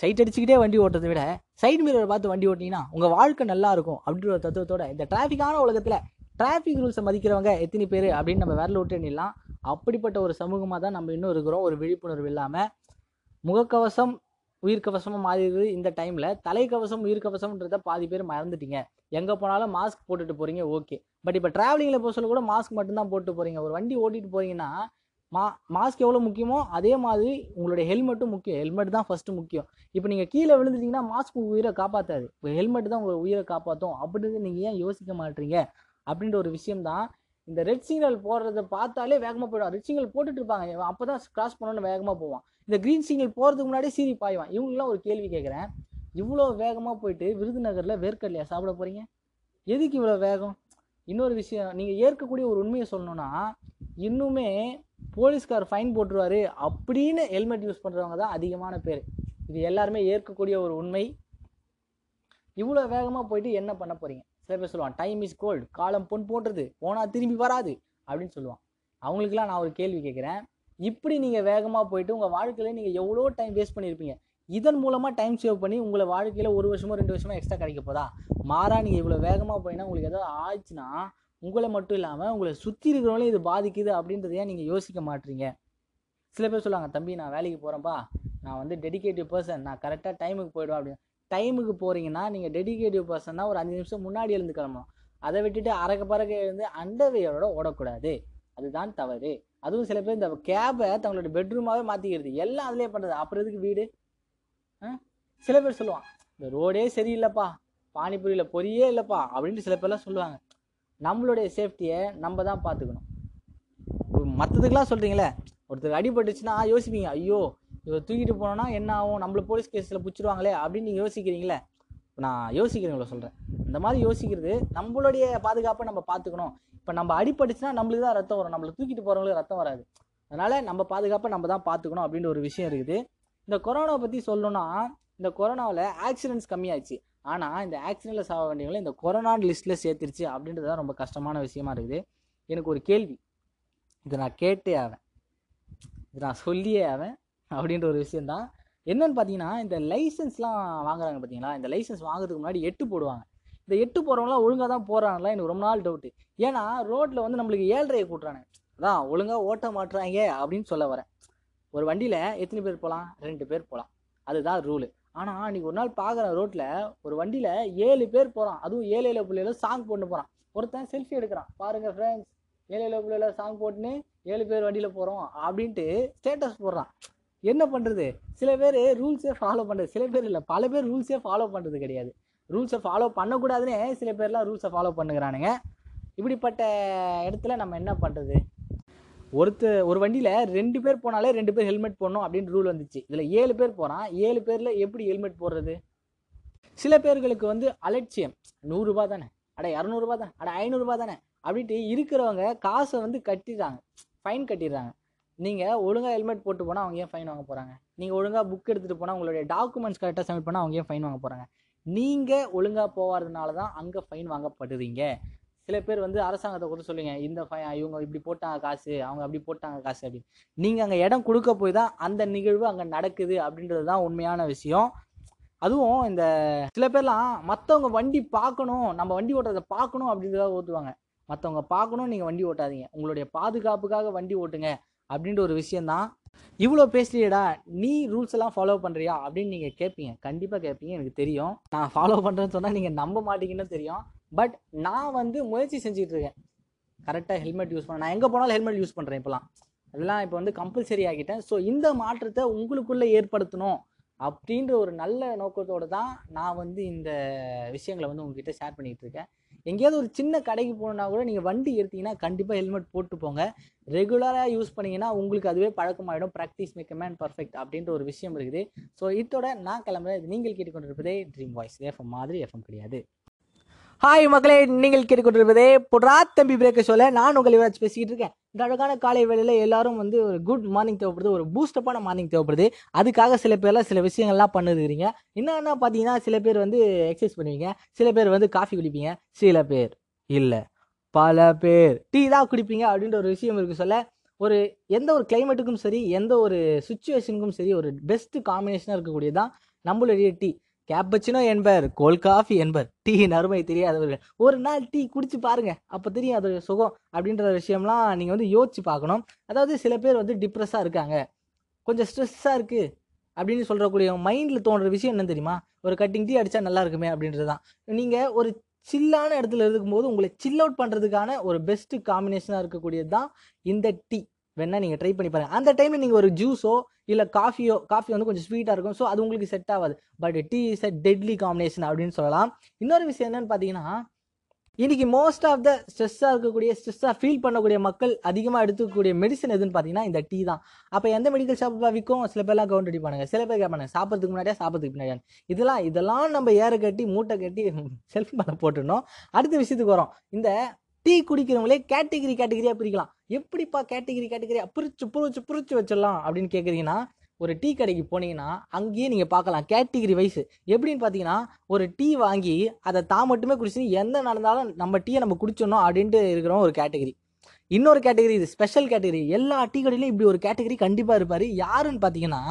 Side அடிச்சுக்கிட்டே வண்டி ஓட்டுறதை விட சைட் மிரரை பார்த்து வண்டி ஓட்டினீங்கன்னா உங்கள் வாழ்க்கை நல்லாயிருக்கும் அப்படின்ற ஒரு தத்துவத்தோட இந்த டிராஃபிக்கான உலகத்தில் டிராஃபிக் ரூல்ஸை மதிக்கிறவங்க எத்தனை பேர் அப்படின்னு நம்ம விரல விட்டு எண்ணிடலாம். அப்படிப்பட்ட ஒரு சமூகமாக தான் நம்ம இன்னும் இருக்கிறோம். ஒரு விழிப்புணர்வு இல்லாமல் முகக்கவசம் உயிர்கவசமாக மாறிடுது. இந்த டைமில் தலைக்கவசம் உயிர்கவசம்ன்றத பாதி பேர் மறந்துட்டீங்க. எங்கே போனாலும் மாஸ்க் போட்டுட்டு போகிறீங்க, ஓகே. பட் இப்போ ட்ராவலிங்கில் போக சொல்ல கூட மாஸ்க் மட்டும்தான் போட்டு போகிறீங்க. ஒரு வண்டி ஓட்டிகிட்டு போகிறீங்கன்னா மாஸ்க் எவ்வளோ முக்கியமோ அதே மாதிரி உங்களுடைய ஹெல்மெட்டும் முக்கியம். ஹெல்மெட் தான் ஃபஸ்ட்டு முக்கியம். இப்போ நீங்கள் கீழே விழுந்துட்டிங்கன்னா மாஸ்க் உயிரை காப்பாற்றாது, ஹெல்மெட் தான் உங்களை உயிரை காப்பாற்றும் அப்படின்றது நீங்கள் ஏன் யோசிக்க மாட்டீங்க அப்படின்ற ஒரு விஷயம்தான். இந்த ரெட் சிக்னல் போடுறத பார்த்தாலே வேகமாக போயிடும். ரெட் சிக்னல் போட்டுட்டு இருப்பாங்க, அப்போ தான் கிராஸ் பண்ணணும்னு வேகமாக போவான். இந்த க்ரீன் சிக்னல் போகிறதுக்கு முன்னாடி சீரி பாய்வான். இவங்களாம் ஒரு கேள்வி கேட்குறேன், இவ்வளோ வேகமாக போயிட்டு விருதுநகரில் வேர்க்கடலையா சாப்பிட போகிறீங்க? எதுக்கு இவ்வளோ வேகம்? இன்னொரு விஷயம், நீங்கள் ஏற்கக்கூடிய ஒரு உண்மையை சொல்லணும்னா இன்னுமே போலீஸ்கார் ஃபைன் போட்டுருவார் அப்படின்னு ஹெல்மெட் யூஸ் பண்ணுறவங்க தான் அதிகமான பேர். இது எல்லாருமே ஏற்கக்கூடிய ஒரு உண்மை. இவ்வளோ வேகமாக போயிட்டு என்ன பண்ண போகிறீங்க? சில பேர் சொல்லுவான், டைம் இஸ் கோல்டு, காலம் பொன் போன்றது, போனால் திரும்பி வராது அப்படின்னு சொல்லுவான். அவங்களுக்குலாம் நான் ஒரு கேள்வி கேட்குறேன், இப்படி நீங்கள் வேகமாக போயிட்டு உங்கள் வாழ்க்கையில் நீங்கள் எவ்வளோ டைம் வேஸ்ட் பண்ணியிருப்பீங்க? இதன் மூலமாக டைம் சேவ் பண்ணி உங்களை வாழ்க்கையில் ஒரு வருஷமோ 2 வருஷமோ எக்ஸ்ட்ரா கிடைக்க போதா? மாறா நீங்கள் இவ்வளோ வேகமாக போயினா உங்களுக்கு ஏதாவது ஆச்சுன்னா உங்களை மட்டும் இல்லாமல் உங்களை சுற்றி இருக்கிறவங்களே இது பாதிக்குது அப்படின்றதையே நீங்கள் யோசிக்க மாட்டீங்க. சில பேர் சொல்லுவாங்க, தம்பி நான் வேலைக்கு போகிறேன்ப்பா, நான் வந்து டெடிகேட்டிவ் பர்சன், நான் கரெக்டாக டைமுக்கு போயிடுவேன் அப்படின்னு. டைமுக்கு போகிறீங்கன்னா நீங்கள் டெடிகேட்டிவ் பர்சன்னா ஒரு 5 நிமிஷம் முன்னாடி எழுந்து கிளம்பணும். அதை விட்டுட்டு அறக்க பறக்க எழுந்து அண்டவையோட ஓடக்கூடாது, அதுதான் தவறு. அதுவும் சில பேர் இந்த கேபை தங்களோட பெட்ரூமாகவே மாற்றிக்கிறது, எல்லாம் அதிலே பண்ணுறது. அப்புறம் எதுக்கு வீடு? சில பேர் சொல்லுவான், இந்த ரோடே சரியில்லைப்பா, பானிபூரியில் பொரியே இல்லைப்பா அப்படின்ட்டு சில பேர்லாம் சொல்லுவாங்க. நம்மளுடைய சேஃப்டியை நம்ம தான் பார்த்துக்கணும். மற்றதுக்கெலாம் சொல்கிறீங்களே, ஒருத்தர் அடிபட்டுச்சுன்னா யோசிப்பீங்க, ஐயோ இவர் தூக்கிட்டு போனோன்னா என்ன ஆகும், நம்மளை போலீஸ் கேஸில் பிடிச்சிருவாங்களே அப்படின்னு நீங்கள் யோசிக்கிறீங்களே. நான் யோசிக்கிறீங்களோ சொல்கிறேன், இந்த மாதிரி யோசிக்கிறது நம்மளுடைய பாதுகாப்பை நம்ம பார்த்துக்கணும். இப்போ நம்ம அடிபட்டுச்சுன்னா நம்மளுக்கு தான் ரத்தம் வரும், நம்மளை தூக்கிட்டு போகிறவங்களுக்கு ரத்தம் வராது. அதனால் நம்ம பாதுகாப்பை நம்ம தான் பார்த்துக்கணும் அப்படின்ற ஒரு விஷயம் இருக்குது. இந்த கொரோனாவை பற்றி சொல்லணும்னா, இந்த கொரோனாவில் ஆக்சிடென்ட்ஸ் கம்மியாகிடுச்சு, ஆனால் இந்த ஆக்சிடென்ட்டில் சாக வேண்டியவங்கள இந்த கொரோனா லிஸ்ட்டில் சேர்த்துருச்சு அப்படின்றது தான் ரொம்ப கஷ்டமான விஷயமா இருக்குது. எனக்கு ஒரு கேள்வி, இதை நான் கேட்டே ஆவேன், இதை நான் சொல்லியே ஆவேன் அப்படின்ற ஒரு விஷயந்தான். என்னென்னு பார்த்தீங்கன்னா, இந்த லைசன்ஸ்லாம் வாங்குறாங்க பார்த்தீங்களா, இந்த லைசன்ஸ் வாங்குறதுக்கு முன்னாடி 8 போடுவாங்க. இந்த 8 போகிறவங்களாம் ஒழுங்காக தான் போகிறாங்களா? எனக்கு ரொம்ப நாள் டவுட்டு. ஏன்னா ரோட்டில் வந்து நம்மளுக்கு 7.5 கூட்டுறாங்க, அதான் ஒழுங்காக ஓட்ட மாட்டுறாங்க அப்படின்னு சொல்ல வரேன். ஒரு வண்டியில் எத்தனை பேர் போகலாம்? 2 பேர் போகலாம், அதுதான் ரூலு. ஆனால் அன்றைக்கி ஒரு நாள் பார்க்குறேன், ரோட்டில் ஒரு வண்டியில் 7 பேர் போகிறான். அதுவும் 7 பிள்ளைகள சாங் போட்டு போகிறான். ஒருத்தன் செல்ஃபி எடுக்கிறான், பாருங்கள் ஃப்ரெண்ட்ஸ் 7 பிள்ளைகள சாங் போட்டுன்னு 7 பேர் வண்டியில் போகிறோம் அப்படின்ட்டு ஸ்டேட்டஸ் போடுறான். என்ன பண்ணுறது? சில பேர் ரூல்ஸே ஃபாலோ பண்ணுறது, சில பேர் இல்லை பல பேர் ரூல்ஸே ஃபாலோ பண்ணுறது கிடையாது. ரூல்ஸை ஃபாலோ பண்ணக்கூடாதுன்னே சில பேர்லாம் ரூல்ஸை ஃபாலோ பண்ணுகிறானுங்க. இப்படிப்பட்ட இடத்துல நம்ம என்ன பண்ணுறது? ஒரு வண்டியில் 2 பேர் போனாலே 2 பேர் ஹெல்மெட் போடணும் அப்படின்னு ரூல் வந்துச்சு. இதில் 7 பேர் போகிறான், 7 பேரில் எப்படி ஹெல்மெட் போடுறது? சில பேர்களுக்கு வந்து அலட்சியம். 100 ரூபா தானே, அட 200 ரூபா தானே, அட 500 ரூபா தானே அப்படின்ட்டு இருக்கிறவங்க காசை வந்து கட்டிடுறாங்க, ஃபைன் கட்டிடுறாங்க. நீங்கள் ஒழுங்காக ஹெல்மெட் போட்டு போனால் அவங்க ஏன் ஃபைன் வாங்க போகிறாங்க? நீங்கள் ஒழுங்காக புக் எடுத்துகிட்டு போனால் உங்களுடைய டாக்குமெண்ட்ஸ் கரெக்டாக சப்மிட் பண்ணால் அவங்க ஏன் ஃபைன் வாங்க போகிறாங்க? நீங்கள் ஒழுங்காக போகாததுனால தான் அங்கே ஃபைன் வாங்கப்படுறீங்க. சில பேர் வந்து அரசாங்கத்தை கூட சொல்லுங்க, இந்த ஃபைன் இவங்க இப்படி போட்டாங்க காசு, அவங்க அப்படி போட்டாங்க காசு அப்படின்னு. நீங்கள் அங்கே இடம் கொடுக்க போய் தான் அந்த நிகழ்வு அங்கே நடக்குது அப்படின்றது தான் உண்மையான விஷயம். அதுவும் இந்த சில பேர்லாம் மற்றவங்க வண்டி பார்க்கணும், நம்ம வண்டி ஓட்டுறதை பார்க்கணும் அப்படின்றதாக ஓட்டுவாங்க. மற்றவங்க பார்க்கணும், நீங்கள் வண்டி ஓட்டாதீங்க, உங்களுடைய பாதுகாப்புக்காக வண்டி ஓட்டுங்க அப்படின்ற ஒரு விஷயந்தான். இவ்வளோ பேசலையடா, நீ ரூல்ஸ் எல்லாம் ஃபாலோ பண்ணுறியா அப்படின்னு நீங்கள் கேட்பீங்க, கண்டிப்பாக கேட்பீங்க. எனக்கு தெரியும், நான் ஃபாலோ பண்ணுறேன்னு சொன்னால் நீங்கள் நம்ப மாட்டீங்கன்னு தெரியும். பட் நான் வந்து முயற்சி செஞ்சிட்ருக்கேன், கரெக்டாக ஹெல்மெட் யூஸ் பண்ண. நான் எங்கே போனாலும் ஹெல்மெட் யூஸ் பண்ணுறேன் இப்போலாம், அதெல்லாம் இப்போ வந்து கம்பல்சரி ஆகிட்டேன். ஸோ இந்த மாற்றத்தை உங்களுக்குள்ளே ஏற்படுத்தணும் அப்படின்ற ஒரு நல்ல நோக்கத்தோடு தான் நான் வந்து இந்த விஷயங்களை வந்து உங்ககிட்ட ஷேர் பண்ணிகிட்ருக்கேன். எங்கேயாவது ஒரு சின்ன கடைக்கு போகணுன்னா கூட நீங்கள் வண்டி எடுத்தீங்கன்னா கண்டிப்பாக ஹெல்மெட் போட்டு போங்க. ரெகுலராக யூஸ் பண்ணிங்கன்னா உங்களுக்கு அதுவே பழக்கமாகிடும். ப்ராக்டிஸ் மேக் மேன் பர்ஃபெக்ட் அப்படின்ற ஒரு விஷயம் இருக்குது. ஸோ இதோட நான் கிளம்புறேன். இது நீங்கள் கேட்டுக்கொண்டிருப்பதே ட்ரீம் வாய்ஸ், எஃப்எம் மாதிரி எஃப்எம் கிடையாது. ஹாய் மக்களே, நீங்கள் கேட்டுக்கொண்டிருப்பதே பொட்ரா தம்பி பிரேக்க சொல்ல நான் உங்களை வச்சு பேசிக்கிட்டு இருக்கேன். இந்த அழகான காலை வேளையில் எல்லாரும் வந்து ஒரு குட் மார்னிங் தேவைப்படுது, ஒரு பூஸ்டப்பான மார்னிங் தேவைப்படுது. அதுக்காக சில பேர்லாம் சில விஷயங்கள்லாம் பண்ணுறீங்க. என்னென்னா பார்த்தீங்கன்னா, சில பேர் வந்து எக்ஸசைஸ் பண்ணுவீங்க, சில பேர் வந்து காஃபி குடிப்பீங்க, சில பேர் இல்லை பல பேர் டீ தான் குடிப்பீங்க அப்படின்ற ஒரு விஷயம் இருக்குது. சொல்ல ஒரு எந்த ஒரு கிளைமேட்டுக்கும் சரி, எந்த ஒரு சுச்சுவேஷனுக்கும் சரி, ஒரு பெஸ்ட்டு காம்பினேஷனாக இருக்கக்கூடியதான் நம்மளுடைய டீ கேப்பச்சினோ என்பர், கோல்ட் காஃபி என்பர். டீயின் அருமை தெரியாதவர்கள் ஒரு நாள் டீ குடிச்சு பாருங்க, அப்போ தெரியும் அதோடைய சுகம் அப்படின்ற விஷயம்லாம் நீங்கள் வந்து யோசிச்சு பார்க்கணும். அதாவது சில பேர் வந்து டிப்ரெஸ்ஸாக இருக்காங்க, கொஞ்சம் ஸ்ட்ரெஸ்ஸாக இருக்குது அப்படின்னு சொல்கிறக்கூடிய மைண்டில் தோன்ற விஷயம் என்ன தெரியுமா, ஒரு கட்டிங் டீ அடித்தா நல்லா இருக்குமே அப்படின்றது தான். நீங்கள் ஒரு சில்லான இடத்துல இருக்கும்போது உங்களை சில் அவுட் பண்ணுறதுக்கான ஒரு பெஸ்ட்டு காம்பினேஷனாக இருக்கக்கூடியது தான் இந்த டீ. வேணா நீங்கள் ட்ரை பண்ணி பாருங்கள். அந்த டைமில் நீங்கள் ஒரு ஜூஸோ இல்லை காஃபியோ, காஃபி வந்து கொஞ்சம் ஸ்வீட்டாக இருக்கும், ஸோ அது உங்களுக்கு செட் ஆகாது. But tea is a deadly combination அப்படின்னு சொல்லலாம். இன்னொரு விஷயம் என்னென்னு பார்த்தீங்கன்னா, இன்றைக்கி மோஸ்ட் ஆஃப் த ஸ்ட்ரெஸ்ஸாக இருக்கக்கூடிய, ஸ்ட்ரெஸ்ஸாக ஃபீல் பண்ணக்கூடிய மக்கள் அதிகமாக எடுத்துக்கக்கூடிய மெடிசன் எதுன்னு பார்த்தீங்கன்னா இந்த டீ தான். அப்போ எந்த மெடிக்கல் ஷாப்பில் விற்கும், சில பேர்லாம் கவுண்ட் அடி பண்ணுங்க, சில பேர் கேட்பாங்க சாப்பிட்றதுக்கு முன்னாடியே சாப்பிட்றதுக்கு பின்னாடியான்னு. இதெல்லாம் நம்ம ஏற கட்டி மூட்டை கட்டி செல்ஃபி பண்ண போட்டுடணும். அடுத்த விஷயத்துக்கு வரோம். இந்த டீ குடிக்கிறவங்களே கேட்டகிரியாக பிரிக்கலாம். எப்படிப்பா கேட்டகிரியாக பிரிச்சு வச்சிடலாம் அப்படின்னு கேட்குறீங்கன்னா, ஒரு டீ கடைக்கு போனீங்கன்னா அங்கேயே நீங்கள் பார்க்கலாம் கேட்டகிரி வைஸ் எப்படின்னு பார்த்தீங்கன்னா, ஒரு டீ வாங்கி அதை தான் மட்டுமே குடிச்சுன்னு எந்த நடந்தாலும் நம்ம டீயை நம்ம குடிச்சோன்னோ அப்படின்ட்டு இருக்கிறோம் ஒரு கேட்டகிரி. இன்னொரு கேட்டகிரி, இது ஸ்பெஷல் கேட்டகிரி. எல்லா டீ கடையிலையும் இப்படி ஒரு கேட்டகிரி கண்டிப்பாக இருப்பார். யாருன்னு பார்த்தீங்கன்னா,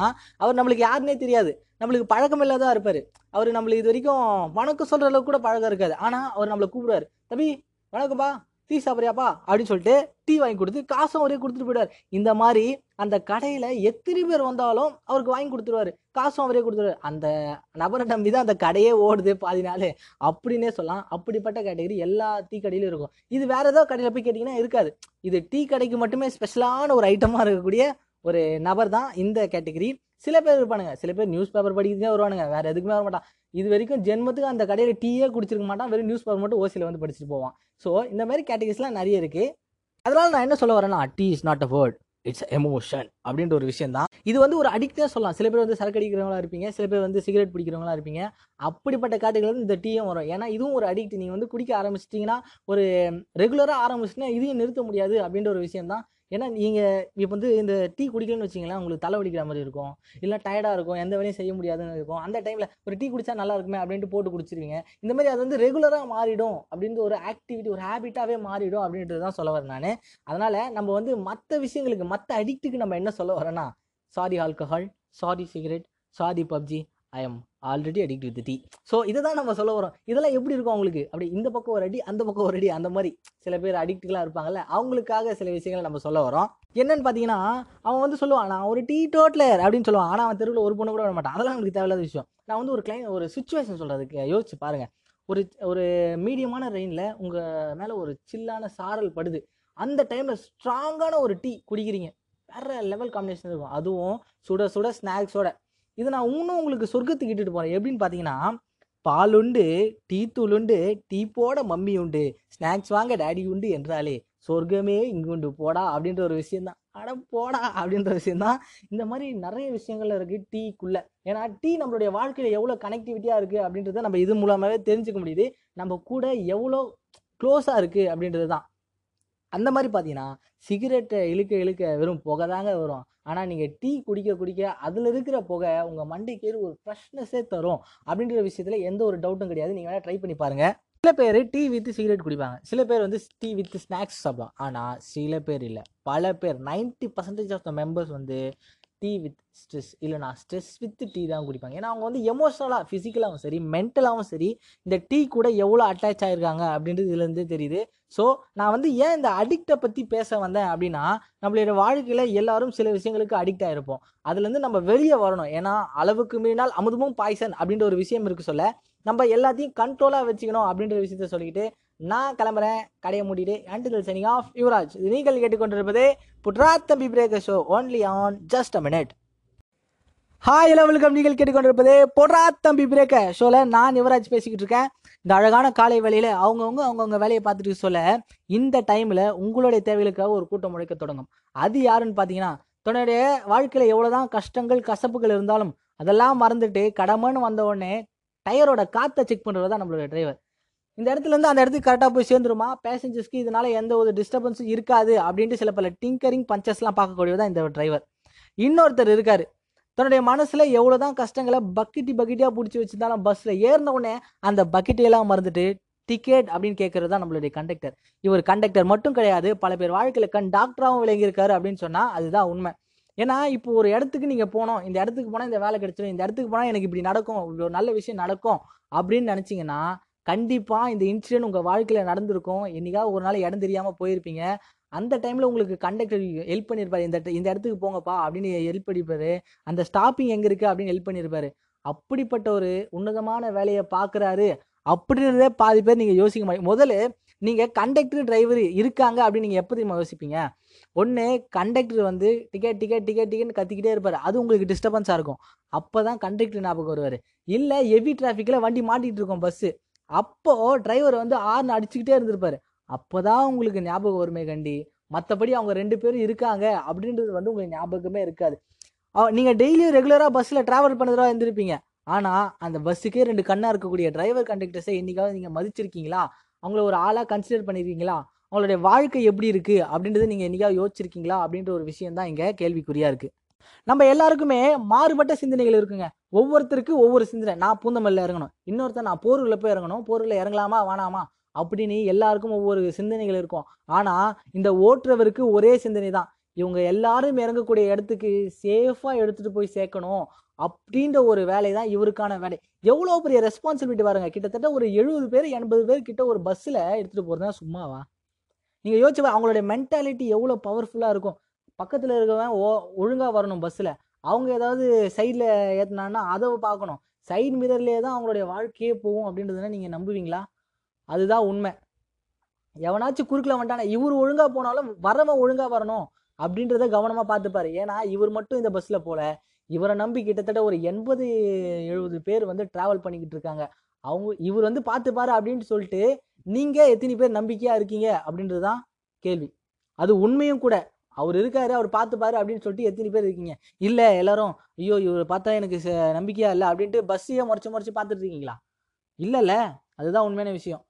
அவர் நம்மளுக்கு யாருன்னே தெரியாது, நம்மளுக்கு பழக்கம் இல்லாதான் இருப்பார். அவர் நம்மளுக்கு இது வரைக்கும் வணக்கம் சொல்கிற அளவுக்கு கூட பழக்கம் இருக்காது. ஆனால் அவர் நம்மளை கூப்பிடுவார், தம்பி வணக்கம்ப்பா, டீ சாப்பிட்றியாப்பா அப்படின்னு சொல்லிட்டு டீ வாங்கி கொடுத்து காசும் அவரே கொடுத்துட்டு போயிடுவார். இந்த மாதிரி அந்த கடையில் எத்தனை பேர் வந்தாலும் அவருக்கு வாங்கி கொடுத்துருவாரு, காசும் அவரே கொடுத்துருவாரு. அந்த நபரை நம்பி தான் அந்த கடையே ஓடுது பாதி நாள் அப்படின்னே சொல்லலாம். அப்படிப்பட்ட கேட்டகிரி எல்லா டீ கடையிலும் இருக்கும். இது வேறு ஏதோ கடையில் போய் கேட்டிங்கன்னா இருக்காது. இது டீ கடைக்கு மட்டுமே ஸ்பெஷலான ஒரு ஐட்டமாக இருக்கக்கூடிய ஒரு நபர் தான் இந்த கேட்டகிரி. சில பேர் இருப்பானுங்க, சில பேர் நியூஸ் பேப்பர் படிக்கிறதுக்கே வருவானுங்க, வேறு எதுக்குமே வர மாட்டான். இது வரைக்கும் ஜென்மத்துக்கு அந்த கடையில் டீயே குடிச்சிருக்க மாட்டான், வெறும் நியூஸ் பேப்பர் மட்டும் ஓசியில் வந்து படிச்சுட்டு போவான். ஸோ இந்த மாதிரி கேட்டகிரிஸ்லாம் நிறைய இருக்குது. அதனால் நான் என்ன சொல்ல வரேன்னா, tea is not a word, it's emotion அப்படின்ற ஒரு விஷயம் தான். இது வந்து ஒரு அடிக்டே சொல்லலாம். சில பேர் வந்து சரக்கு அடிக்கிறவங்களா இருப்பீங்க, சில பேர் வந்து சிகரெட் பிடிக்கிறவங்களா இருப்பீங்க. அப்படிப்பட்ட கேட்டகிரியில் வந்து இந்த டீயும் வரும். ஏன்னா இதுவும் ஒரு அடிக்ட். நீங்கள் வந்து குடிக்க ஆரம்பிச்சிட்டிங்கன்னா, ஒரு ரெகுலராக ஆரம்பிச்சிட்டிங்கன்னா இதையும் நிறுத்த முடியாது அப்படின்ற ஒரு விஷயம் தான். ஏன்னா நீங்கள் இப்போ வந்து இந்த டீ குடிக்கணும்னு வச்சிங்களேன், உங்களுக்கு தலைவலிக்கிற மாதிரி இருக்கும், இல்லை டயர்டாக இருக்கும், எந்த வேலையும் செய்ய முடியாதுன்னு இருக்கும். அந்த டைமில் ஒரு டீ குடித்தா நல்லா இருக்குமே அப்படின்ட்டு போட்டு குடிச்சிருவீங்க. இந்த மாதிரி அது வந்து ரெகுலராக மாறிடும் அப்படின்ற ஒரு ஆக்டிவிட்டி, ஒரு ஹேபிட்டாகவே மாறிடும் அப்படின்றது தான் சொல்ல வரேன் நான். அதனால் நம்ம வந்து மற்ற விஷயங்களுக்கு, மற்ற அடிக்ட்டுக்கு நம்ம என்ன சொல்ல வரேன்னா, sorry alcohol, sorry cigarette, sorry PUBG, I am already addict with tea. So இதை தான் நம்ம சொல்ல வரோம். இதெல்லாம் எப்படி இருக்கும் அவங்களுக்கு, அப்படி இந்த பக்கம் ஒரு அடி, அந்த பக்கம் ஒரு அடி, அந்த மாதிரி சில பேர் அடிக்ட்டுகளாக இருப்பாங்கள்ல, அவங்களுக்காக சில விஷயங்களை நம்ம சொல்ல வரோம். என்னன்னு பார்த்தீங்கன்னா, அவன் வந்து சொல்லுவான், நான் ஒரு டீ டோட்லர் அப்படின்னு சொல்லுவான். ஆனால் அவன் தெருவில் ஒரு பொண்ணு கூட விட மாட்டான். அதெல்லாம் அவங்களுக்கு தேவையில்லாத விஷயம். நான் வந்து ஒரு சுச்சுவேஷன் சொல்கிறதுக்கு யோசிச்சு பாருங்கள். ஒரு மீடியமான ரெயினில் உங்கள் மேலே ஒரு சில்லான சாரல் படுது. அந்த டைமில் ஸ்ட்ராங்கான ஒரு டீ குடிக்கிறீங்க, வேறு லெவல் காம்பினேஷன் இருக்கும், அதுவும் சுட சுட ஸ்நாக்ஸோட. இதை நான் இன்னும் உங்களுக்கு சொர்க்கத்துக்கு இட்டுட்டு போகிறேன். எப்படின்னு பார்த்தீங்கன்னா, பால் உண்டு, டீ தூள் உண்டு, டீ போட மம்மி உண்டு, ஸ்நாக்ஸ் வாங்க டேடி உண்டு என்றாலே சொர்க்கமே இங்கு உண்டு போடா அப்படின்ற ஒரு விஷயந்தான். அட போடா அப்படின்ற விஷயந்தான். இந்த மாதிரி நிறைய விஷயங்கள் இருக்குது டீக்குள்ளே. ஏன்னா டீ நம்மளுடைய வாழ்க்கையில் எவ்வளோ கனெக்டிவிட்டியாக இருக்குது அப்படின்றத நம்ம இது மூலமாகவே தெரிஞ்சுக்க முடியுது, நம்ம கூட எவ்வளோ க்ளோஸாக இருக்குது அப்படின்றது தான். அந்த மாதிரி பார்த்தீங்கன்னா, சிகரெட்டை இழுக்க இழுக்க வெறும் புகை தாங்க வரும். ஆனால் நீங்கள் டீ குடிக்க அதில் இருக்கிற புகை உங்கள் மண்டைக்கு ஒரு ஃப்ரெஷ்னஸே தரும் அப்படின்ற விஷயத்தில் எந்த ஒரு டவுட்டும் கிடையாது. நீங்கள் வேணால் ட்ரை பண்ணி பாருங்கள். சில பேர் டீ வித் சிகரெட் குடிப்பாங்க, சில பேர் வந்து டீ வித் ஸ்நாக்ஸ் சாப்பிடுவாங்க. ஆனால் சில பேர் இல்லை, பல பேர் 90% ஆஃப் த மெம்பர்ஸ் வந்து டீ வித் ஸ்ட்ரெஸ், இல்லைனா ஸ்ட்ரெஸ் வித் டீ தான் குடிப்பாங்க. ஏன்னா அவங்க வந்து எமோஷனலாக, ஃபிசிக்கலாகவும் சரி, மென்டலாகவும் சரி, இந்த டீ கூட எவ்வளோ அட்டாச் ஆகிருக்காங்க அப்படின்றது இதுலேருந்தே தெரியுது. ஸோ நான் வந்து ஏன் இந்த அடிக்டை பற்றி பேச வந்தேன் அப்படின்னா, நம்மளுடைய வாழ்க்கையில் எல்லாரும் சில விஷயங்களுக்கு அடிக்ட் ஆகிருப்போம், அதுலேருந்து நம்ம வெளியே வரணும். ஏன்னா அளவுக்கு மீறினால் அமுதமும் பாய்சன் அப்படின்ற ஒரு விஷயம் இருக்குது. சொல்ல நம்ம எல்லாத்தையும் கண்ட்ரோலாக வச்சுக்கணும் அப்படின்ற விஷயத்த சொல்லிக்கிட்டு நான் கிளம்புறேன். கடையை மூடிட்டு ஆண்டில் சைனிங் ஆஃப் யுவராஜ். நீங்கள் கேட்டுக்கொண்டிருப்பது புட்ரா தம்பி breaker show, only on just a minute. Hi hello welcome. நீங்கள் கேட்டுக்கொண்டிருப்பது புட்ரா தம்பி பிரேக்கர் ஷோவில் நான் யுவராஜ் பேசிக்கிட்டு இருக்கேன். இந்த அழகான காலை வேலையில் அவங்கவுங்க வேலையை பார்த்துட்டு சொல்ல, இந்த டைமில் உங்களுடைய தேவைகளுக்காக ஒரு கூட்டம் முளைக்க தொடங்கும். அது யாருன்னு பார்த்தீங்கன்னா, தன்னுடைய வாழ்க்கையில் எவ்வளோதான் கஷ்டங்கள் கசப்புகள் இருந்தாலும் அதெல்லாம் மறந்துட்டு கடமைன்னு வந்த உடனே டயரோட காற்றை செக் பண்ணுறது தான் நம்மளுடைய டிரைவர். இந்த இடத்துலேருந்து அந்த இடத்துக்கு கரெக்டாக போய் சேர்ந்துருமா, பேசஞ்சர்ஸ்க்கு இதனால் எந்த ஒரு டிஸ்டர்பன்ஸும் இருக்காது அப்படின்ட்டு சில பல டிங்கரிங் பஞ்சஸ்லாம் பார்க்கக்கூடியதான் இந்த டிரைவர். இன்னொருத்தர் இருக்கார், தன்னுடைய மனசில் எவ்வளோ தான் கஷ்டங்களை பக்கெட்டியாக பிடிச்சி வச்சுருந்தாலும் பஸ்ஸில் ஏறின உடனே அந்த பக்கெட்டையெல்லாம் மறந்துட்டு டிக்கெட் அப்படின்னு கேட்குறது தான் நம்மளுடைய கண்டக்டர். இவர் கண்டக்டர் மட்டும் கிடையாது, பல பேர் வாழ்க்கையில் கண் டாக்டராகவும் விளங்கியிருக்காரு அப்படின்னு சொன்னால் அதுதான் உண்மை. ஏன்னா இப்போ ஒரு இடத்துக்கு நீங்கள் போனோம், இந்த இடத்துக்கு போனால் இந்த வேலை கிடைச்சிடும், இந்த இடத்துக்கு போனால் எனக்கு இப்படி நடக்கும், இவ்வளோ நல்ல விஷயம் நடக்கும் அப்படின்னு நினச்சிங்கன்னா கண்டிப்பாக இந்த இன்சிடென்ட் உங்கள் வாழ்க்கையில் நடந்திருக்கும். என்றைக்காவது ஒரு நாள் இடம் தெரியாமல் போயிருப்பீங்க. அந்த டைமில் உங்களுக்கு கண்டக்டர் ஹெல்ப் பண்ணியிருப்பார், இந்த இடத்துக்கு போங்கப்பா அப்படின்னு ஹெல்ப் பண்ணியிருப்பார், அந்த ஸ்டாப்பிங் எங்கே இருக்குது அப்படின்னு ஹெல்ப் பண்ணியிருப்பார். அப்படிப்பட்ட ஒரு உன்னதமான வேலையை பார்க்குறாரு அப்படின்றதே பாதி பேர் நீங்கள் யோசிக்க மாட்டீங்க. முதல்ல நீங்கள் கண்டக்டர் டிரைவர் இருக்காங்க அப்படின்னு நீங்கள் எப்போ தெரியுமா யோசிப்பீங்க? ஒன்று கண்டக்டர் வந்து டிக்கெட் டிக்கெட் டிக்கெட் டிக்கெட்னு கத்திக்கிட்டே இருப்பார், அது உங்களுக்கு டிஸ்டர்பன்ஸாக இருக்கும், அப்போ தான் கண்டக்டர் ஞாபகம் வருவார். இல்லை ஹெவி டிராஃபிக்கில் வண்டி மாட்டிகிட்டு இருக்கோம் பஸ்ஸு, அப்போது டிரைவர் வந்து ஆர்னு அடிச்சுக்கிட்டே இருந்திருப்பார், அப்போ தான் உங்களுக்கு ஞாபகம் வருமே கண்டி. மற்றபடி அவங்க ரெண்டு பேரும் இருக்காங்க அப்படின்றது வந்து உங்களுக்கு ஞாபகமே இருக்காது. நீங்கள் டெய்லியும் ரெகுலராக பஸ்ஸில் ட்ராவல் பண்ணுறதா இருந்திருப்பீங்க, ஆனால் அந்த பஸ்ஸுக்கே ரெண்டு கண்ணாக இருக்கக்கூடிய டிரைவர் கண்டக்டர்ஸை என்றைக்காவது நீங்கள் மதிச்சிருக்கீங்களா? அவங்கள ஒரு ஆளாக கன்சிடர் பண்ணியிருக்கீங்களா? அவங்களுடைய வாழ்க்கை எப்படி இருக்குது அப்படின்றது நீங்கள் என்றைக்காவது யோசிச்சிருக்கீங்களா? அப்படின்ற ஒரு விஷயந்தான் இங்கே கேள்விக்குறியாக இருக்குது. நம்ம எல்லாருக்குமே மாறுபட்ட சிந்தனைகள் இருக்குங்க. ஒவ்வொருத்தருக்கு ஒவ்வொரு சிந்தனை. நான் பூந்தமல்ல இறங்கணும், இன்னொருத்தர் நான் போரூரில் போய் இறங்கணும், போரூரில் இறங்கலாமா வேணாமா அப்படின்னு எல்லாருக்கும் ஒவ்வொரு சிந்தனைகள் இருக்கும். ஆனால் இந்த ஓட்டுறவருக்கு ஒரே சிந்தனை தான், இவங்க எல்லாரும் இறங்கக்கூடிய இடத்துக்கு சேஃபாக எடுத்துகிட்டு போய் சேர்க்கணும் அப்படின்ற ஒரு வேலை தான் இவருக்கான வேலை. எவ்வளோ பெரிய ரெஸ்பான்சிபிலிட்டி பாருங்கள். கிட்டத்தட்ட ஒரு 70 பேர் 80 பேர் கிட்ட ஒரு பஸ்ஸில் எடுத்துகிட்டு போகிறதா சும்மாவா? நீங்கள் யோசிச்சு அவங்களுடைய மென்டாலிட்டி எவ்வளோ பவர்ஃபுல்லாக இருக்கும். பக்கத்தில் இருக்கவன் ஒழுங்காக வரணும் பஸ்ஸில், அவங்க ஏதாவது சைடில் ஏற்றினான்னா அதை பார்க்கணும், சைடு மிரர்லேயே தான் அவங்களுடைய வாழ்க்கையே போகும் அப்படின்றதுனா நீங்கள் நம்புவீங்களா? அதுதான் உண்மை. எவனாச்சும் குறுக்கில் வந்துட்டானே, இவர் ஒழுங்காக போனாலும் வரவன் ஒழுங்காக வரணும் அப்படின்றத கவனமாக பார்த்துப்பாரு. ஏன்னா இவர் மட்டும் இந்த பஸ்ஸில் போல, இவரை நம்பி கிட்டத்தட்ட ஒரு 80-70 பேர் வந்து ட்ராவல் பண்ணிக்கிட்டு இருக்காங்க. அவங்க இவர் வந்து பார்த்துப்பாரு அப்படின்னு சொல்லிட்டு நீங்கள் எத்தனை பேர் நம்பிக்கையாக இருக்கீங்க அப்படின்றது தான் கேள்வி. அது உண்மையும் கூட. அவர் இருக்காரு, அவர் பார்த்துப்பாரு அப்படின்னு சொல்லிட்டு எத்தனை பேர் இருக்கீங்க? இல்லை எல்லாரும் ஐயோ இவர் பார்த்தா எனக்கு நம்பிக்கையா இல்லை அப்படின்ட்டு பஸ்ஸையே முறைச்சு பார்த்துட்டு இருக்கீங்களா? இல்லைல்ல, அதுதான் உண்மையான விஷயம்.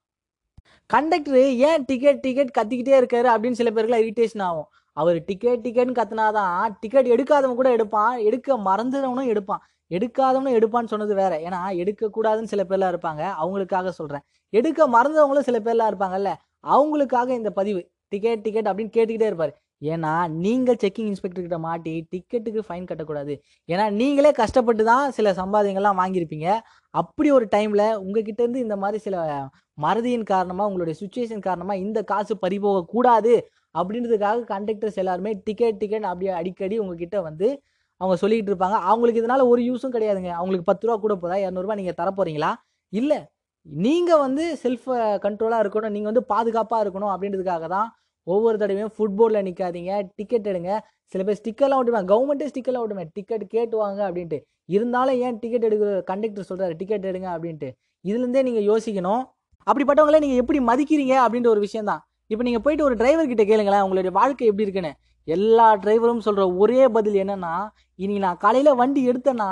கண்டக்டரு ஏன் டிக்கெட் டிக்கெட் கத்திக்கிட்டே இருக்காரு அப்படின்னு சில பேருக்குலாம் இரிட்டேஷன் ஆகும். அவர் டிக்கெட் டிக்கெட்னு கத்துனாதான் டிக்கெட் எடுக்காதவன் கூட எடுப்பான், எடுக்க மறந்துடவனும் எடுப்பான். எடுக்காதவனும் எடுப்பான்னு சொன்னது வேற, ஏன்னா எடுக்கக்கூடாதுன்னு சில பேர்லாம் இருப்பாங்க, அவங்களுக்காக சொல்கிறேன். எடுக்க மறந்தவங்களும் சில பேர்லாம் இருப்பாங்கல்ல, அவங்களுக்காக இந்த பதிவு. டிக்கெட் டிக்கெட் அப்படின்னு கேட்டுக்கிட்டே இருப்பார். ஏன்னா நீங்கள் செக்கிங் இன்ஸ்பெக்டர்கிட்ட மாட்டி டிக்கெட்டுக்கு ஃபைன் கட்டக்கூடாது. ஏன்னா நீங்களே கஷ்டப்பட்டு தான் சில சம்பாதியங்கள்லாம் வாங்கியிருப்பீங்க. அப்படி ஒரு டைமில் உங்ககிட்டேருந்து இந்த மாதிரி சில மறதியின் காரணமாக, உங்களுடைய சுச்சுவேஷன் காரணமாக இந்த காசு பறிபோகக்கூடாது அப்படின்றதுக்காக கண்டக்டர்ஸ் எல்லாருமே டிக்கெட் டிக்கெட் அப்படியே அடிக்கடி உங்ககிட்ட வந்து அவங்க சொல்லிக்கிட்டு இருப்பாங்க. அவங்களுக்கு இதனால் ஒரு யூஸும் கிடையாதுங்க. அவங்களுக்கு 10 ரூபா கூட போதா, 200 ரூபா நீங்கள் தரப்போகிறீங்களா? இல்லை, நீங்கள் வந்து செல்ஃப் கண்ட்ரோலாக இருக்கணும், நீங்கள் வந்து பாதுகாப்பாக இருக்கணும். அப்படின்றதுக்காக தான் ஒவ்வொரு தடவையும் ஃபுட்போர்டில் நிற்காதீங்க, டிக்கெட் எடுங்க. சில பேர் ஸ்டிக்கர்லாம் விட்டுவேன், கவர்மெண்ட்டே ஸ்டிக்கர்லாம் விட்டுவேன், டிக்கெட் கேட்டுவாங்க அப்படின்ட்டு. இருந்தாலும் ஏன் டிக்கெட் எடுக்கிற கண்டக்டர் சொல்கிறாரு டிக்கெட் எடுங்க அப்படின்ட்டு? இதுலேருந்தே நீங்கள் யோசிக்கணும். அப்படிப்பட்டவங்களே நீங்கள் எப்படி மதிக்கிறீங்க அப்படின்ற ஒரு விஷயம் தான். இப்போ நீங்கள் போயிட்டு ஒரு டிரைவர்கிட்ட கேளுங்களேன் உங்களுடைய வாழ்க்கை எப்படி இருக்குன்னு. எல்லா டிரைவரும் சொல்கிற ஒரே பதில் என்னென்னா, இனி நான் காலையில் வண்டி எடுத்தேன்னா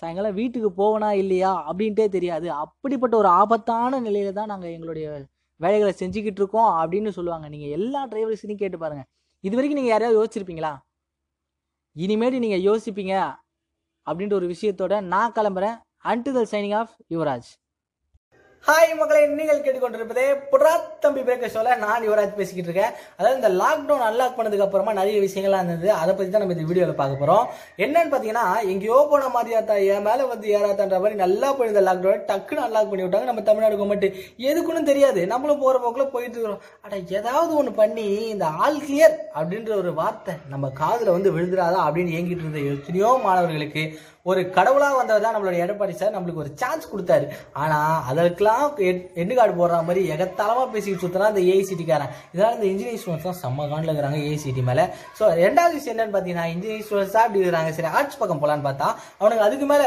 சாயங்காலம் வீட்டுக்கு போவேனா இல்லையா அப்படின்ட்டே தெரியாது, அப்படிப்பட்ட ஒரு ஆபத்தான நிலையில தான் நாங்கள் எங்களுடைய வேலைகளை செஞ்சுக்கிட்டு இருக்கோம் அப்படின்னு சொல்லுவாங்க. நீங்கள் எல்லா டிரைவர்ஸையும் கேட்டு பாருங்கள். இது வரைக்கும் நீங்கள் யாரையாவது யோசிச்சிருப்பீங்களா? இனிமேட்டு நீங்கள் யோசிப்பீங்க அப்படின்ற ஒரு விஷயத்தோட நான் கிளம்புறேன். Until the signing off, Yuvraj. Hi மக்களை, நீங்கள் கேட்டுக்கொண்டிருப்பதே புட்ரா தம்பி பிரேக்க ஷோல. நான் யுவராஜ் பேசிக்கிட்டு இருக்கேன். அதாவது இந்த லாக்டவுன் அன்லாக் பண்ணதுக்கு அப்புறமா நிறைய விஷயங்கள்லாம் இருந்தது, அதை பற்றி தான் நம்ம இந்த வீடியோவில் பார்க்க போகிறோம். என்னன்னு பார்த்தீங்கன்னா, எங்கேயோ போன மாதிரி ஆத்தா என் மேலே வந்து ஏறாத்தான்ற மாதிரி நல்லா போயிருந்த லாக்டவுன் டக்குன்னு அன்லாக் பண்ணி விட்டாங்க நம்ம தமிழ்நாடு கவர்மெண்ட். எதுக்குன்னு தெரியாது, நம்மளும் போகிற போக்கில் போயிட்டு இருக்கிறோம். ஆனால் ஏதாவது ஒன்று பண்ணி இந்த ஆல் கிளியர் அப்படின்ற ஒரு வார்த்தை நம்ம காதில் வந்து விழுந்துடாதா அப்படின்னு ஏங்கிட்டு இருந்த எத்தனையோ மாணவர்களுக்கு ஒரு கடவுளாக வந்தவர் தான் நம்மளோட எடப்பாடி சார். நம்மளுக்கு ஒரு சான்ஸ் கொடுத்தாரு. ஆனால் அதற்கெல்லாம் எண்ணுக்காடு போடுற மாதிரி எகத்தாளமாக பேசிக்கிட்டு சுற்றினா அந்த ஏஐசிடிக்காரன். இதனால் இந்த இன்ஜினியரிங் ஸ்டூடெண்ட்ஸ்லாம் செம்ம காண்டில் இருக்கிறாங்க ஏஐசிடி மேலே. ஸோ ரெண்டாவது விஷயம் என்னன்னு பார்த்தீங்கன்னா, இன்ஜினியரிங் ஸ்டூடெண்ட்ஸாக அப்படி இருக்கிறாங்க. சரி ஆர்ட்ஸ் பக்கம் போகலான்னு பார்த்தா அவனுக்கு அதுக்கு மேலே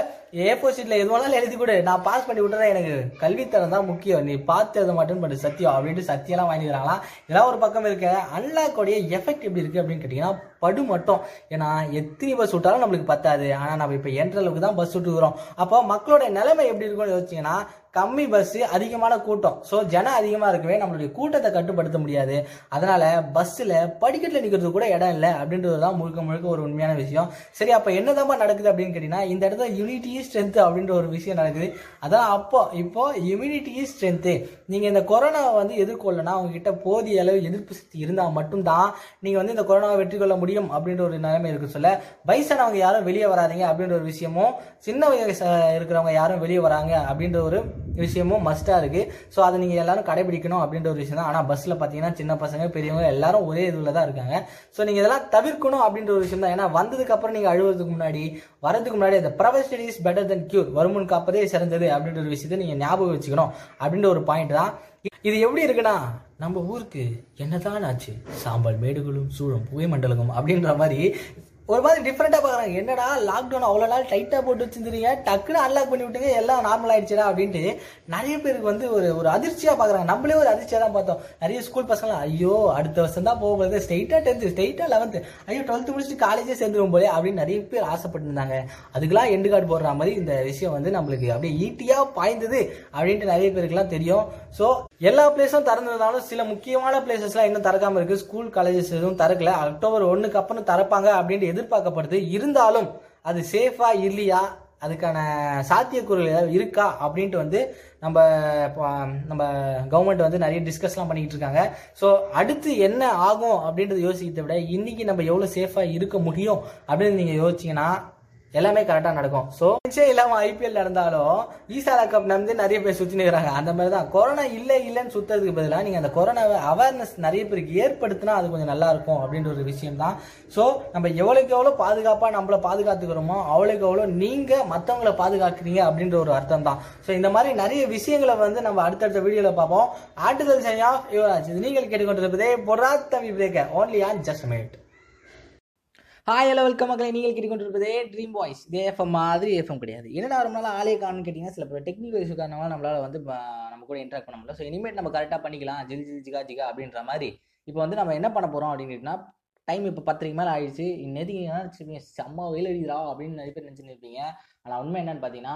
ஏப்போசிட்டில் எதுவானாலும் எழுதி கூட நான் பாஸ் பண்ணி விட்டுறேன், எனக்கு கல்வித்தரம் தான் முக்கியம், நீ பார்த்து அதை மட்டும் பண்ணு சத்தியம் அப்படின்ட்டு சத்தியெல்லாம் வாங்கிக்கிறாங்களா. இதெல்லாம் ஒரு பக்கம் இருக்க அன்லாக்கோடைய எஃபெக்ட் எப்படி இருக்குது அப்படின்னு கேட்டிங்கன்னா படு மட்டும். ஏன்னா எத்தனை பஸ் விட்டாலும் நம்மளுக்கு பத்தாது. ஆனால் நம்ம இப்போ என்ற அளவுக்கு தான் பஸ் விட்டுக்கிறோம். அப்போ மக்களோட நிலைமை எப்படி இருக்கும்னு யோசிச்சிங்கன்னா கம்மி பஸ், அதிகமான கூட்டம். ஸோ ஜனம் அதிகமாக இருக்கவே நம்மளுடைய கூட்டத்தை கட்டுப்படுத்த முடியாது. அதனால பஸ்ஸில் படிக்கட்டில் நிற்கிறது கூட இடம் இல்லை அப்படின்றது தான் முழுக்க முழுக்க ஒரு உண்மையான விஷயம். சரி, அப்போ என்னதான் நடக்குது அப்படின்னு கேட்டிங்கன்னா, இந்த இடத்துல யூனிட்டி ஸ்ட்ரென்த்து அப்படின்ற ஒரு விஷயம் நடக்குது. அதான் இப்போ இம்யூனிட்டி ஸ்ட்ரென்த்து. நீங்கள் இந்த கொரோனாவை வந்து எதிர்கொள்ளனா உங்ககிட்ட போதிய அளவு எதிர்ப்பு சக்தி இருந்தால் மட்டும்தான் நீங்கள் வந்து இந்த கொரோனாவை வெற்றி கொள்ள முடியும் அப்படின்ற ஒரு நிலைமை இருக்கு. சொல்ல வயசானவங்க யாரும் வெளியே வராதிங்க அப்படின்ற ஒரு விஷயமும், சின்ன வயசு இருக்கிறவங்க யாரும் வெளியே வராங்க அப்படின்ற ஒரு விஷயமும் மஸ்ட்டாக இருக்குது. ஸோ அதை நீங்கள் எல்லாரும் கடைபிடிக்கணும் அப்படின்ற ஒரு விஷயம் தான். ஆனால் பஸ்ஸில் பார்த்தீங்கன்னா சின்ன பசங்க பெரியவங்க எல்லாரும் ஒரே இதில் தான் இருக்காங்க. ஸோ நீங்கள் இதெல்லாம் தவிர்க்கணும் அப்படின்ற ஒரு விஷயம் தான். ஏன்னா வந்ததுக்கப்புறம் நீங்கள் அழுவதுக்கு முன்னாடி வரதுக்கு முன்னாடி அந்த prevention is better than cure, வருமுன் காப்பதே சிறந்தது அப்படின்ற ஒரு விஷயத்தை நீங்கள் ஞாபகம் வச்சுக்கணும் அப்படின்ற ஒரு பாயிண்ட் தான். இது எப்படி இருக்குன்னா, நம்ம ஊருக்கு என்னதான் ஆச்சு, சாம்பல் மேடுகளும் சூழும் புகை மண்டலமும் அப்படின்ற மாதிரி ஒரு மாதிரி டிஃப்ரெண்டாக பார்க்குறாங்க. என்னடா லாக்டவுன் அவ்வளோ நாள் டைட்டாக போட்டு வச்சுருந்தீங்க, டக்குன்னு அன்லாக் பண்ணி விட்டுங்க, எல்லாம் நார்மல் ஆகிடுச்சுடா அப்படின்ட்டு நிறைய பேருக்கு வந்து ஒரு அதிர்ச்சியாக பார்க்குறாங்க. நம்மளே ஒரு அதிர்ச்சியாக தான் பார்த்தோம். நிறைய ஸ்கூல் பசங்களாம், ஐயோ அடுத்த வருஷம் தான் போகும்போது ஸ்ட்ரெயிட்டாக 10th, ஸ்ட்ரெயிட்டாக 11th, ஐயோ 12th முடிச்சுட்டு காலேஜே சேர்ந்துடும் போலே அப்படின்னு நிறைய பேர் ஆசைப்பட்டுருந்தாங்க. அதுக்கெல்லாம் எண்டு கார்டு போடுற மாதிரி இந்த விஷயம் வந்து நம்மளுக்கு அப்படியே ஈட்டியாக பாய்ந்தது அப்படின்ட்டு நிறைய பேருக்குலாம் தெரியும். ஸோ எல்லா பிளேஸும் திறந்துருந்தாலும் சில முக்கியமான பிளேஸஸ்லாம் இன்னும் திறக்காமல் இருக்குது. ஸ்கூல் காலேஜஸ் எதுவும் திறக்கல. அக்டோபர் 1க்கு அப்புறம் திறப்பாங்க அப்படின்ட்டு எதிர்பார்க்கப்படுது. இருந்தாலும் அது சேஃபா இல்லையா, அதுக்கான சாத்தியக்கூறுகள் ஏதாவது இருக்கா அப்படின்ட்டு வந்து நம்ம கவர்மெண்ட் வந்து நிறைய டிஸ்கஸ்லாம் பண்ணிக்கிட்டு இருக்காங்க. ஸோ அடுத்து என்ன ஆகும் அப்படின்றத யோசிக்கிறத விட இன்னைக்கு நம்ம எவ்வளோ சேஃபாக இருக்க முடியும் அப்படின்னு நீங்கள் யோசிச்சிங்கன்னா எல்லாமே கரெக்டாக நடக்கும். ஸோ இல்லாமல் ஐபிஎல் நடந்தாலும் ஈசாலா கப் நடந்து நிறைய பேர் சுற்றி நிற்கிறாங்க. அந்த மாதிரி தான் கொரோனா இல்லைன்னு சுற்றுறதுக்கு பதிலாக நீங்கள் அந்த கொரோனாவை அவேர்னஸ் நிறைய பேருக்கு ஏற்படுத்தினா அது கொஞ்சம் நல்லா இருக்கும் அப்படின்ற ஒரு விஷயம் தான். ஸோ நம்ம எவ்வளோக்கு எவ்வளோ பாதுகாப்பாக நம்மளை பாதுகாத்துக்கிறோமோ அவ்வளோக்கு எவ்வளோ நீங்கள் மற்றவங்களை பாதுகாக்கிறீங்க அப்படின்ற ஒரு அர்த்தம் தான். ஸோ இந்த மாதிரி நிறைய விஷயங்களை வந்து நம்ம அடுத்தடுத்த வீடியோவில் பார்ப்போம். ஆட்டுதல் சரியா யுவராஜ், இது நீங்கள் கேட்டுக்கொண்டிருப்பதே பொட்ரா தம்பி breaker only on just minute. Hi hello welcome மக்களை, நீங்கள் கேட்டுக்கொண்டிருப்பதே ட்ரீம் வாய்ஸ். இதே எஃப்எம் மாதிரி எஃப்எம் கிடையாது. என்னடா ஒரு நாள் ஆளே காணும்னு கேட்டிங்கன்னா சில பேர் டெக்னிக்கல் இஷ்யூ காரணமாக நம்மளால் வந்து நம்ம கூட இன்ட்ராக்ட் பண்ண முடியல. ஸோ இனிமேட் நம்ம கரெக்டாக பண்ணிக்கலாம், ஜில் ஜில் ஜிகா ஜிகா அப்படின்ற மாதிரி. இப்போ வந்து நம்ம என்ன பண்ண போகிறோம் அப்படின்னு கேட்டிங்கன்னா, டைம் இப்போ 10:30 மேலே ஆயிடுச்சு. இன்னைக்கு செம்ம வெயில் அடிக்கிறா அப்படின்னு நிறைய பேர் நினச்சின்னு இருப்பீங்க. ஆனால் உண்மை என்னன்னு பார்த்தீங்கன்னா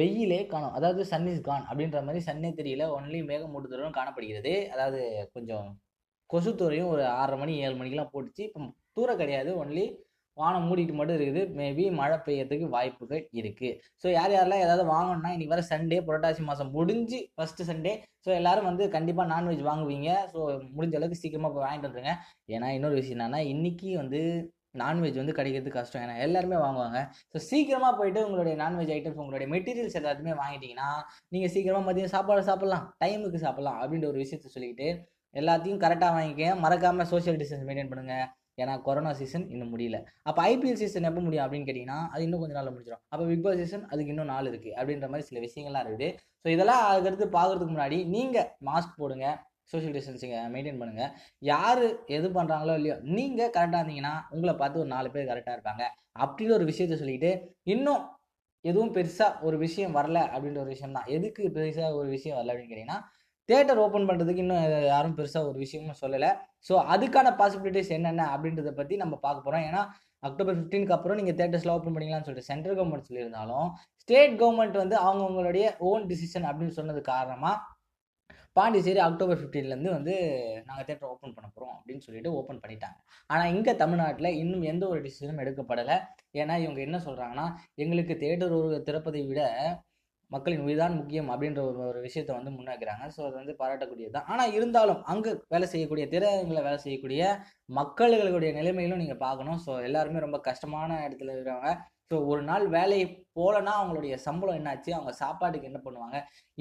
வெயிலே காணும், அதாவது சன் இஸ் கான் அப்படின்ற மாதிரி. சன்னே தெரியல, ஒன்லி மேகமூட்டத்துடன் காணப்படுகிறது. அதாவது கொஞ்சம் கொசுத்துறையும் ஒரு 6 மணி 7 மணிக்கெலாம் போட்டுச்சு. இப்போ தூரம் கிடையாது, ஒன்லி வானம் மூடிட்டு மட்டும் இருக்குது. மேபி மழை பெய்யறதுக்கு வாய்ப்புகள் இருக்குது. ஸோ யாரெல்லாம் ஏதாவது வாங்கணும்னா இன்றைக்கி வர சண்டே, புரட்டாசி மாதம் முடிஞ்சு ஃபஸ்ட்டு சண்டே. ஸோ எல்லோரும் வந்து கண்டிப்பாக நான்வெஜ் வாங்குவீங்க. ஸோ முடிஞ்ச அளவுக்கு சீக்கிரமாக போய் வாங்கிட்டு வந்துருங்க. ஏன்னா இன்னொரு விஷயம் என்னென்னா, இன்றைக்கி வந்து நான்வெஜ் வந்து கிடைக்கிறது கஷ்டம். ஏன்னா எல்லாருமே வாங்குவாங்க. ஸோ சீக்கிரமாக போயிட்டு உங்களுடைய நான்வெஜ் ஐட்டம்ஸ், உங்களுடைய மெட்டீரியல்ஸ் எல்லாத்தையுமே வாங்கிட்டிங்கன்னா நீங்கள் சீக்கிரமாக மதியம் சாப்பாடு சாப்பிட்லாம், டைமுக்கு சாப்பிட்லாம் அப்படின்ற ஒரு விஷயத்த சொல்லிக்கிட்டு எல்லாத்தையும் கரெக்டாக வாங்கிக்க. மறக்காமல் சோஷியல் டிஸ்டன்ஸ் மெயின்டைன் பண்ணுங்கள். ஏன்னா கொரோனா சீசன் இன்னும் முடியல. அப்போ ஐபிஎல் சீசன் எப்போ முடியும் அப்படின்னு கேட்டிங்கன்னா அது இன்னும் கொஞ்சம் நாளில் முடிஞ்சிடும். அப்போ பிக் பாஸ் சீசன் அதுக்கு இன்னும் நாள் இருக்குது அப்படின்ற மாதிரி சில விஷயங்கள்லாம் இருக்குது. ஸோ இதெல்லாம் அதுக்கடுத்து பார்க்குறதுக்கு முன்னாடி நீங்கள் மாஸ்க் போடுங்க, சோஷியல் டிஸ்டன்ஸிங்கை மெயின்டைன் பண்ணுங்கள். யார் எது பண்ணுறாங்களோ இல்லையோ நீங்கள் கரெக்டாக இருந்தீங்கன்னா உங்களை பார்த்து ஒரு 4 பேர் கரெக்டாக இருப்பாங்க அப்படின்னு ஒரு விஷயத்த சொல்லிட்டு, இன்னும் எதுவும் பெருசாக ஒரு விஷயம் வரல அப்படின்ற ஒரு விஷயம் தான். எதுக்கு பெருசாக ஒரு விஷயம் வரல அப்படின்னு கேட்டிங்கன்னா, தியேட்டர் ஓப்பன் பண்ணுறதுக்கு இன்னும் யாரும் பெருசாக ஒரு விஷயமும் சொல்லலை. ஸோ அதுக்கான பாசிபிலிட்டிஸ் என்னென்ன அப்படின்றத பற்றி நம்ம பார்க்க போகிறோம். ஏன்னா அக்டோபர் 15க்கு அப்புறம் நீங்கள் தியேட்டர்ஸ்லாம் ஓப்பன் பண்ணிக்கலாம்னு சொல்லிட்டு சென்ட்ரல் கவர்மெண்ட் சொல்லியிருந்தாலும் ஸ்டேட் கவர்மெண்ட் வந்து அவங்கவுங்களுடைய ஓன் டிசிஷன் அப்படின்னு சொன்னது காரணமாக பாண்டிச்சேரி அக்டோபர் 15லேருந்து வந்து நாங்கள் தியேட்டர் ஓப்பன் பண்ண போகிறோம் அப்படின்னு சொல்லிட்டு ஓப்பன் பண்ணிட்டாங்க. ஆனால் இங்கே தமிழ்நாட்டில் இன்னும் எந்த ஒரு டிசிஷனும் எடுக்கப்படலை. ஏன்னா இவங்க என்ன சொல்கிறாங்கன்னா, எங்களுக்கு தியேட்டர் ஒரு திறப்பதை விட மக்களின் உயிர்தான் முக்கியம் அப்படின்ற ஒரு விஷயத்தை வந்து முன்வைக்கிறாங்க. ஸோ அது வந்து பாராட்டக்கூடியது தான். ஆனால் இருந்தாலும் அங்கே வேலை செய்யக்கூடிய திரையரங்களை வேலை செய்யக்கூடிய மக்களுடைய நிலைமைகளும் நீங்கள் பார்க்கணும். ஸோ எல்லாருமே ரொம்ப கஷ்டமான இடத்துல இருக்கிறவங்க. ஸோ ஒரு நாள் வேலையை போலன்னா அவங்களுடைய சம்பளம் என்னாச்சு, அவங்க சாப்பாட்டுக்கு என்ன பண்ணுவாங்க,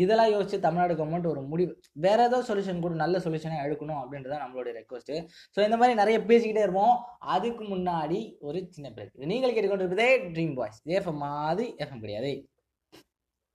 இதெல்லாம் யோசிச்சு தமிழ்நாடு கவர்மெண்ட் ஒரு முடிவு, வேற ஏதாவது சொல்யூஷன் கூட நல்ல சொல்யூஷனாக எடுக்கணும் அப்படின்றதான் நம்மளுடைய ரெக்வஸ்ட்டு. ஸோ இந்த மாதிரி நிறைய பேசிக்கிட்டே இருப்போம். அதுக்கு முன்னாடி ஒரு சின்ன பிரேக். நீங்கள் கேட்டுக்கொண்டிருப்பதே ட்ரீம் வாய்ஸ். இது எஃப்எம் மாதிரி எஃப்எம் கிடையாது.